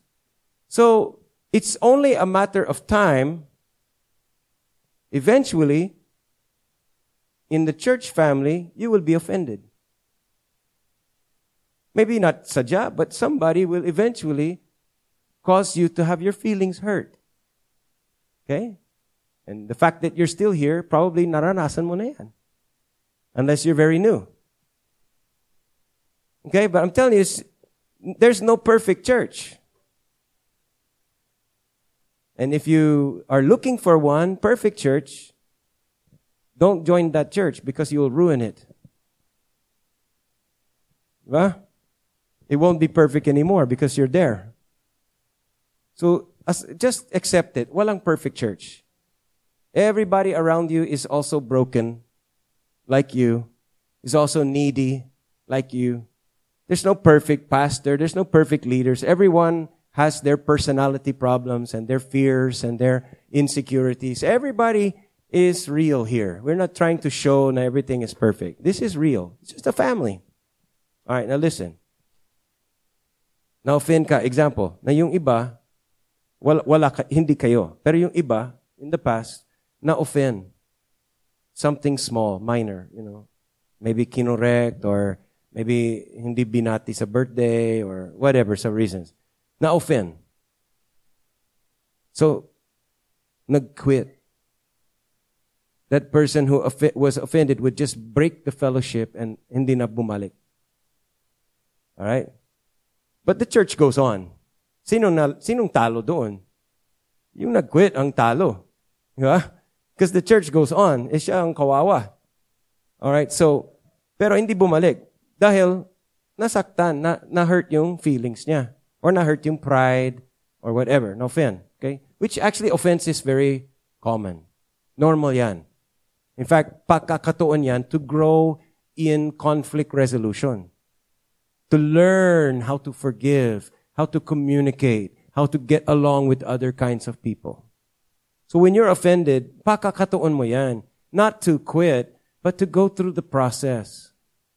So it's only a matter of time. Eventually, in the church family, you will be offended. Maybe not sadya, but somebody will eventually cause you to have your feelings hurt. Okay? And the fact that you're still here, probably naranasan mo na yan. Unless you're very new. Okay? But I'm telling you, there's no perfect church. And if you are looking for one perfect church, don't join that church because you will ruin it. Right? It won't be perfect anymore because you're there. So just accept it. Walang perfect church. Everybody around you is also broken like you, is also needy like you. There's no perfect pastor. There's no perfect leaders. Everyone has their personality problems and their fears and their insecurities. Everybody is real here. We're not trying to show that everything is perfect. This is real. It's just a family. All right, now listen. Na-offend ka, example, na yung iba, wala ka, hindi kayo. Pero yung iba, in the past, na-offend. Something small, minor, you know. Maybe kinorekt or maybe hindi binati sa birthday or whatever, some reasons. Na-offend. So, nag-quit. That person who was offended would just break the fellowship and hindi na bumalik. All right? But the church goes on. Sinong talo doon? Yung nag-quit ang talo. Diba? Because the church goes on. Eh siya ang kawawa. All right? So, pero hindi bumalik. Dahil nasaktan, na-hurt yung feelings niya. Or na-hurt yung pride, or whatever. Na-offend. Okay? Which actually, offense is very common. Normal yan. In fact, pakakatuon yan to grow in conflict resolution. To learn how to forgive, how to communicate, how to get along with other kinds of people. So when you're offended, pakakatuon mo yan. Not to quit, but to go through the process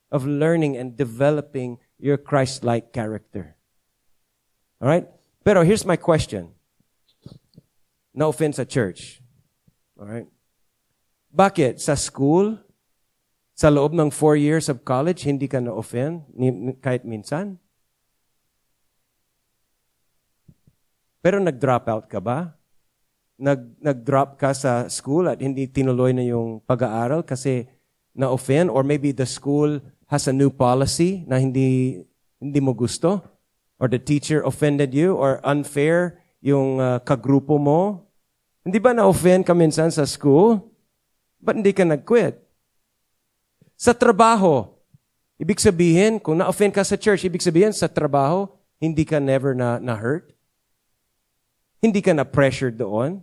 of learning and developing your Christ-like character. All right? Pero here's my question. No offense at church. All right? Bakit sa school, sa loob ng 4 years of college, hindi ka na-offend kahit minsan? Pero nag-drop out ka ba? Nag-drop ka sa school at hindi tinuloy na yung pag-aaral kasi na-offend? Or maybe the school has a new policy na hindi mo gusto? Or the teacher offended you, or unfair yung kagrupo mo. Hindi ba na-offend ka minsan sa school? Ba't hindi ka nag-quit? Sa trabaho, ibig sabihin, kung na-offend ka sa church, ibig sabihin sa trabaho, hindi ka never na-hurt? Hindi ka na-pressured doon?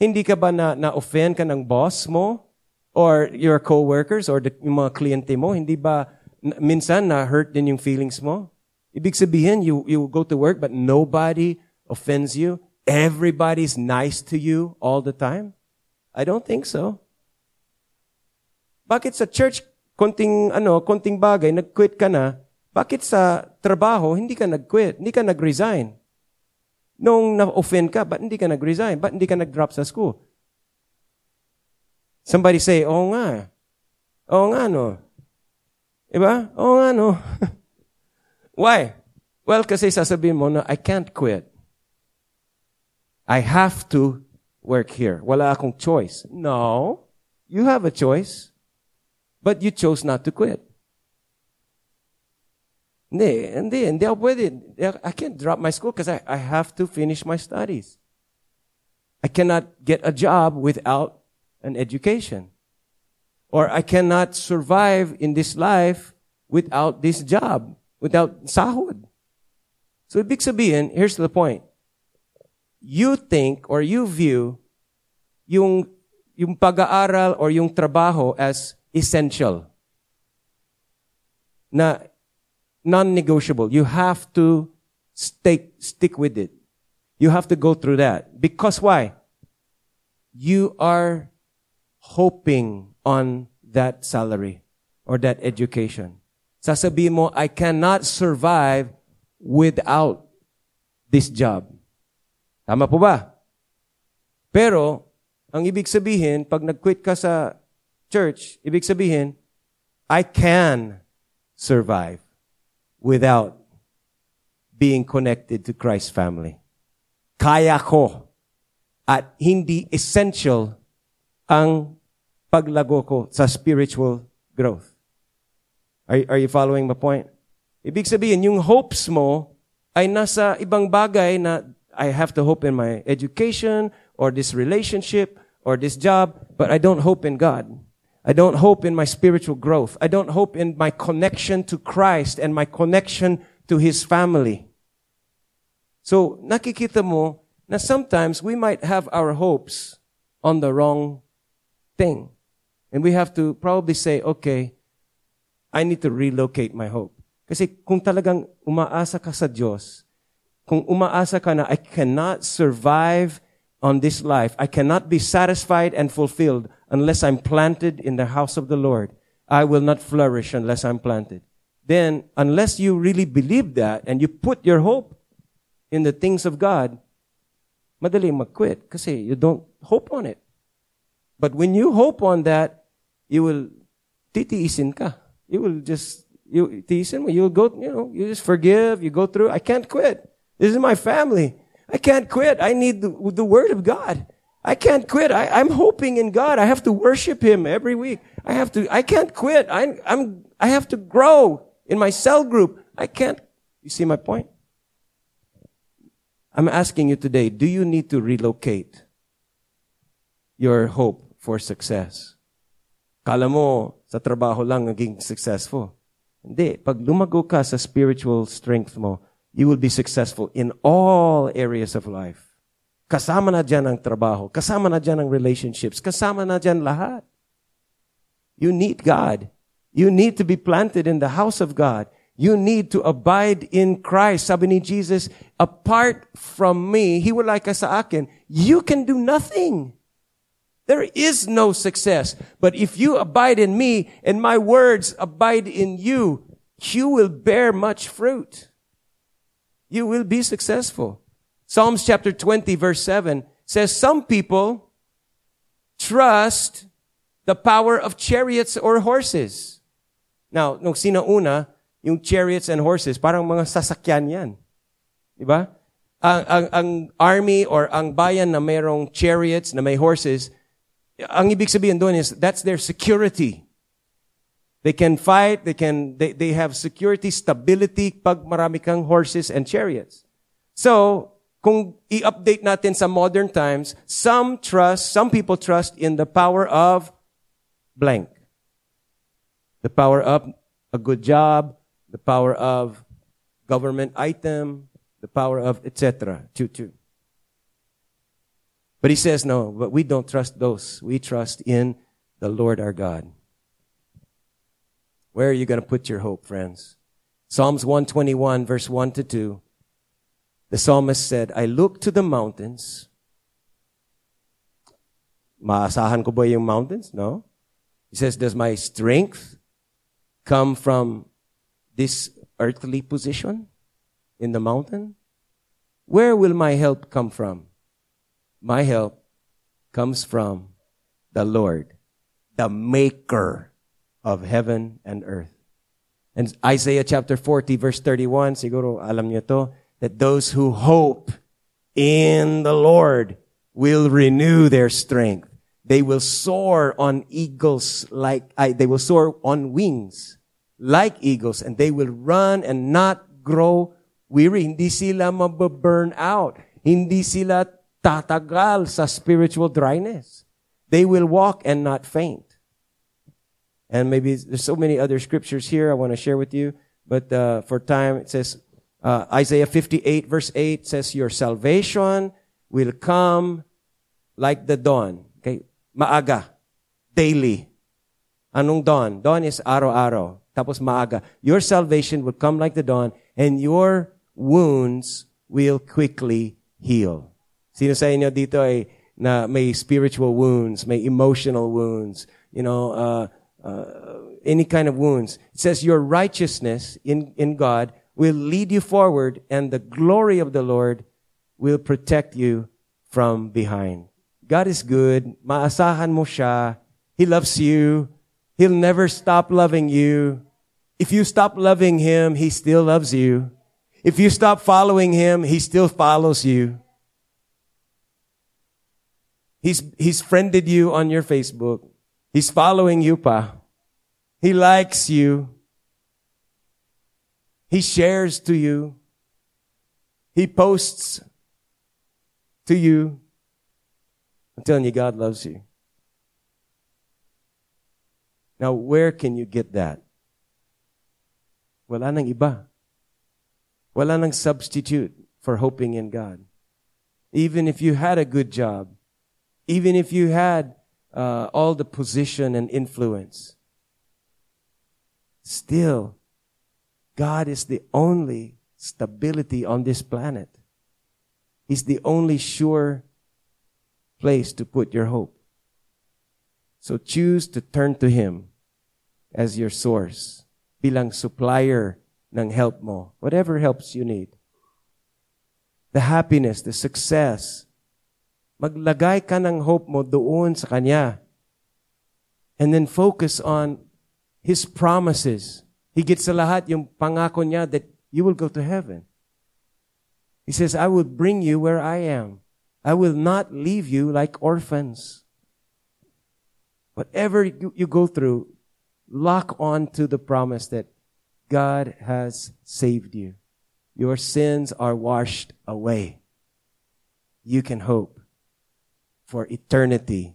Hindi ka ba na-offend ka ng boss mo? Or your co-workers? Or yung mga kliyente mo? Hindi ba minsan na-hurt din yung feelings mo? Ibig sabihin, you go to work but nobody offends you. Everybody's nice to you all the time. I don't think so. Bakit sa church, konting bagay, nag-quit ka na? Bakit sa trabaho, hindi ka nag-quit? Hindi ka nag-resign? Nung na-offend ka, ba't hindi ka nag-resign? Ba't hindi ka nag-drop sa school? Somebody say, oo nga. Oo nga, no. Diba? Oo nga, no. Why? Well, kasi sasabihin mo na, I can't quit. I have to work here. Wala akong choice. No, you have a choice, but you chose not to quit. Hindi ako pwede. I can't drop my school because I have to finish my studies. I cannot get a job without an education. Or I cannot survive in this life without this job. Without sahod. So, ibig sabihin, here's the point. You think or you view yung pag-aaral or yung trabaho as essential. Na non-negotiable. You have to stick with it. You have to go through that. Because why? You are hoping on that salary or that education. Sasabihin mo, I cannot survive without this job. Tama po ba? Pero, ang ibig sabihin, pag nag-quit ka sa church, ibig sabihin, I can survive without being connected to Christ's family. Kaya ko at hindi essential ang paglago ko sa spiritual growth. Are you following my point? Ibig sabihin, yung hopes mo ay nasa ibang bagay na I have to hope in my education or this relationship or this job, but I don't hope in God. I don't hope in my spiritual growth. I don't hope in my connection to Christ and my connection to His family. So, nakikita mo na sometimes we might have our hopes on the wrong thing. And we have to probably say, okay, I need to relocate my hope. Kasi kung talagang umaasa ka sa Diyos, kung umaasa ka na I cannot survive on this life, I cannot be satisfied and fulfilled unless I'm planted in the house of the Lord. I will not flourish unless I'm planted. Then, unless you really believe that and you put your hope in the things of God, madaling mag-quit kasi you don't hope on it. But when you hope on that, you will titiisin ka. You will just, you'll go, you just forgive, you go through. I can't quit. This is my family. I can't quit. I need the Word of God. I can't quit. I'm hoping in God. I have to worship Him every week. I can't quit. I have to grow in my cell group. I can't. You see my point? I'm asking you today, do you need to relocate your hope for success? Kala mo, sa trabaho lang naging successful. Hindi. Pag lumago ka sa spiritual strength mo, you will be successful in all areas of life. Kasama na dyan ang trabaho. Kasama na dyan ang relationships. Kasama na dyan lahat. You need God. You need to be planted in the house of God. You need to abide in Christ. Sabi ni Jesus, apart from me, hiwalay ka sa akin, you can do nothing. There is no success. But if you abide in me and my words abide in you, you will bear much fruit. You will be successful. Psalms chapter 20 verse 7 says, some people trust the power of chariots or horses. Now, nung sinauna, yung chariots and horses, parang mga sasakyan yan. Diba? Ang army or ang bayan na mayroong chariots, na may horses, ang ibig sabihin doon is, that's their security. They can fight, they have security, stability, pag marami kang horses and chariots. So, kung i-update natin sa modern times, some people trust in the power of blank. The power of a good job, the power of government item, the power of etc. But he says, no, but we don't trust those. We trust in the Lord our God. Where are you going to put your hope, friends? Psalms 121, verse 1 to 2. The psalmist said, I look to the mountains. Maasahan ko ba yung mountains? No. He says, does my strength come from this earthly position in the mountain? Where will my help come from? My help comes from the Lord, the maker of heaven and earth. And Isaiah chapter 40, verse 31, siguro alam niyo to, that those who hope in the Lord will renew their strength. They will soar on eagles they will soar on wings like eagles, and they will run and not grow weary. Hindi sila mababurn out. Hindi sila tatagal sa spiritual dryness. They will walk and not faint. And maybe there's so many other scriptures here I want to share with you, but for time it says, Isaiah 58 verse 8 says, your salvation will come like the dawn. Okay? Maaga. Daily. Anong dawn? Dawn is araw-araw. Tapos maaga. Your salvation will come like the dawn, and your wounds will quickly heal. Sino sa inyo dito ay na may spiritual wounds, may emotional wounds, any kind of wounds. It says your righteousness in God will lead you forward, and the glory of the Lord will protect you from behind. God is good. Maasahan mo siya. He loves you. He'll never stop loving you. If you stop loving Him, He still loves you. If you stop following Him, He still follows you. He's friended you on your Facebook. He's following you pa. He likes you. He shares to you. He posts to you. I'm telling you, God loves you. Now, where can you get that? Wala nang iba. Wala nang substitute for hoping in God. Even if you had a good job, even if you had all the position and influence, still, God is the only stability on this planet. He's the only sure place to put your hope. So choose to turn to Him as your source, bilang supplier ng help mo, whatever helps you need. The happiness, the success. Maglagay ka ng hope mo doon sa Kanya. And then focus on His promises. Higit sa lahat yung pangako niya that you will go to heaven. He says, I will bring you where I am. I will not leave you like orphans. Whatever you go through, lock on to the promise that God has saved you. Your sins are washed away. You can hope for eternity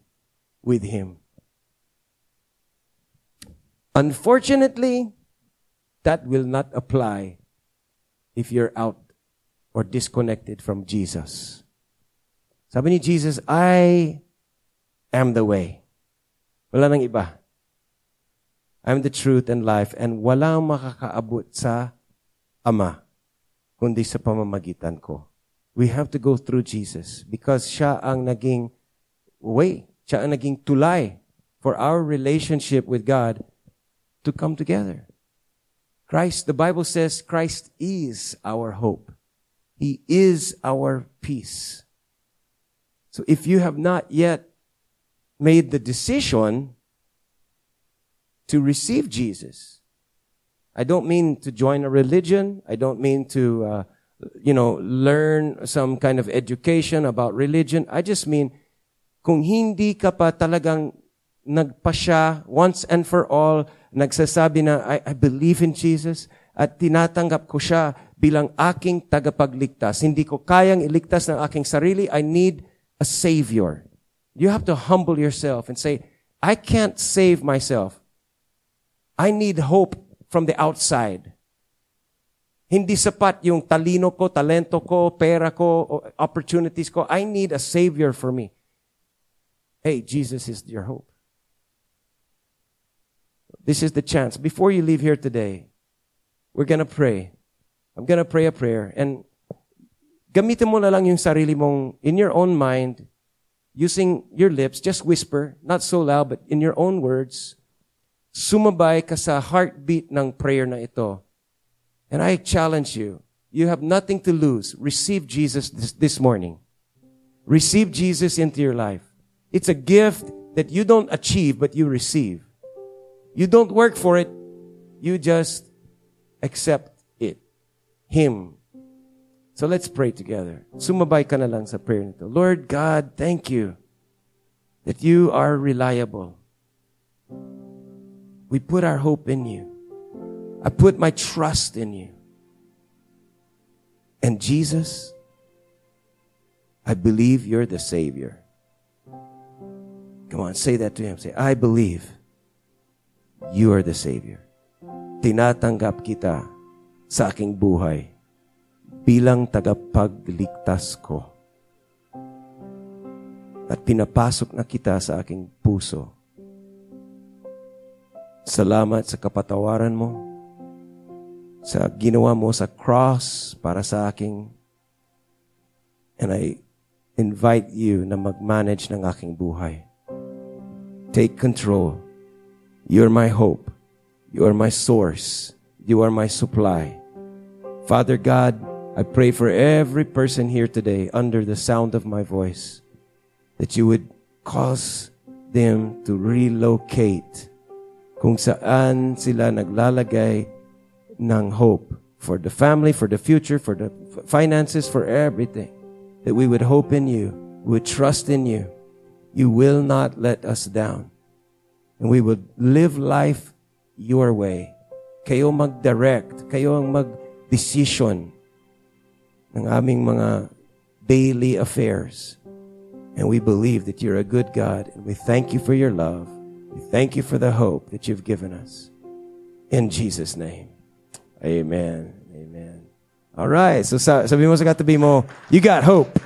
with Him. Unfortunately, that will not apply if you're out or disconnected from Jesus. Sabi ni Jesus, I am the way. Wala nang iba. I am the truth and life, and walang makakaabot sa Ama kundi sa pamamagitan ko. We have to go through Jesus because siya ang naging way, siya ang naging tulay for our relationship with God to come together. Christ, the Bible says, Christ is our hope. He is our peace. So if you have not yet made the decision to receive Jesus, I don't mean to join a religion. I don't mean to, learn some kind of education about religion. I just mean, kung hindi ka pa talagang nagpasya once and for all, nagsasabi na, I believe in Jesus, at tinatanggap ko siya bilang aking tagapagligtas. Hindi ko kayang iligtas ng aking sarili. I need a Savior. You have to humble yourself and say, I can't save myself. I need hope from the outside. Hindi sapat yung talino ko, talento ko, pera ko, opportunities ko. I need a Savior for me. Hey, Jesus is your hope. This is the chance. Before you leave here today, we're gonna pray. I'm gonna pray a prayer. And gamitin mo na lang yung sarili mong, in your own mind, using your lips, just whisper, not so loud, but in your own words, sumabay ka sa heartbeat ng prayer na ito. And I challenge you, you have nothing to lose. Receive Jesus this morning. Receive Jesus into your life. It's a gift that you don't achieve, but you receive. You don't work for it. You just accept it. Him. So let's pray together. Sumabay ka na lang sa prayer nito. Lord God, thank you that you are reliable. We put our hope in you. I put my trust in you. And Jesus, I believe you're the Savior. Come on, say that to Him. Say, I believe you are the Savior. Tinatanggap kita sa aking buhay bilang tagapagligtas ko. At pinapasok na kita sa aking puso. Salamat sa kapatawaran mo, sa ginawa mo sa cross para sa akin. And I invite you na mag-manage ng aking buhay. Take control. You are my hope. You are my source. You are my supply. Father God, I pray for every person here today under the sound of my voice that you would cause them to relocate kung saan sila naglalagay ng hope for the family, for the future, for the finances, for everything. That we would hope in you, we would trust in you. You will not let us down. And we would live life your way. Kayo mag-direct, kayo ang mag-decision ng aming mga daily affairs. And we believe that you're a good God, and we thank you for your love. We thank you for the hope that you've given us. In Jesus' name, amen. Amen. All right, so sabi mo sa katabi mo, you got hope.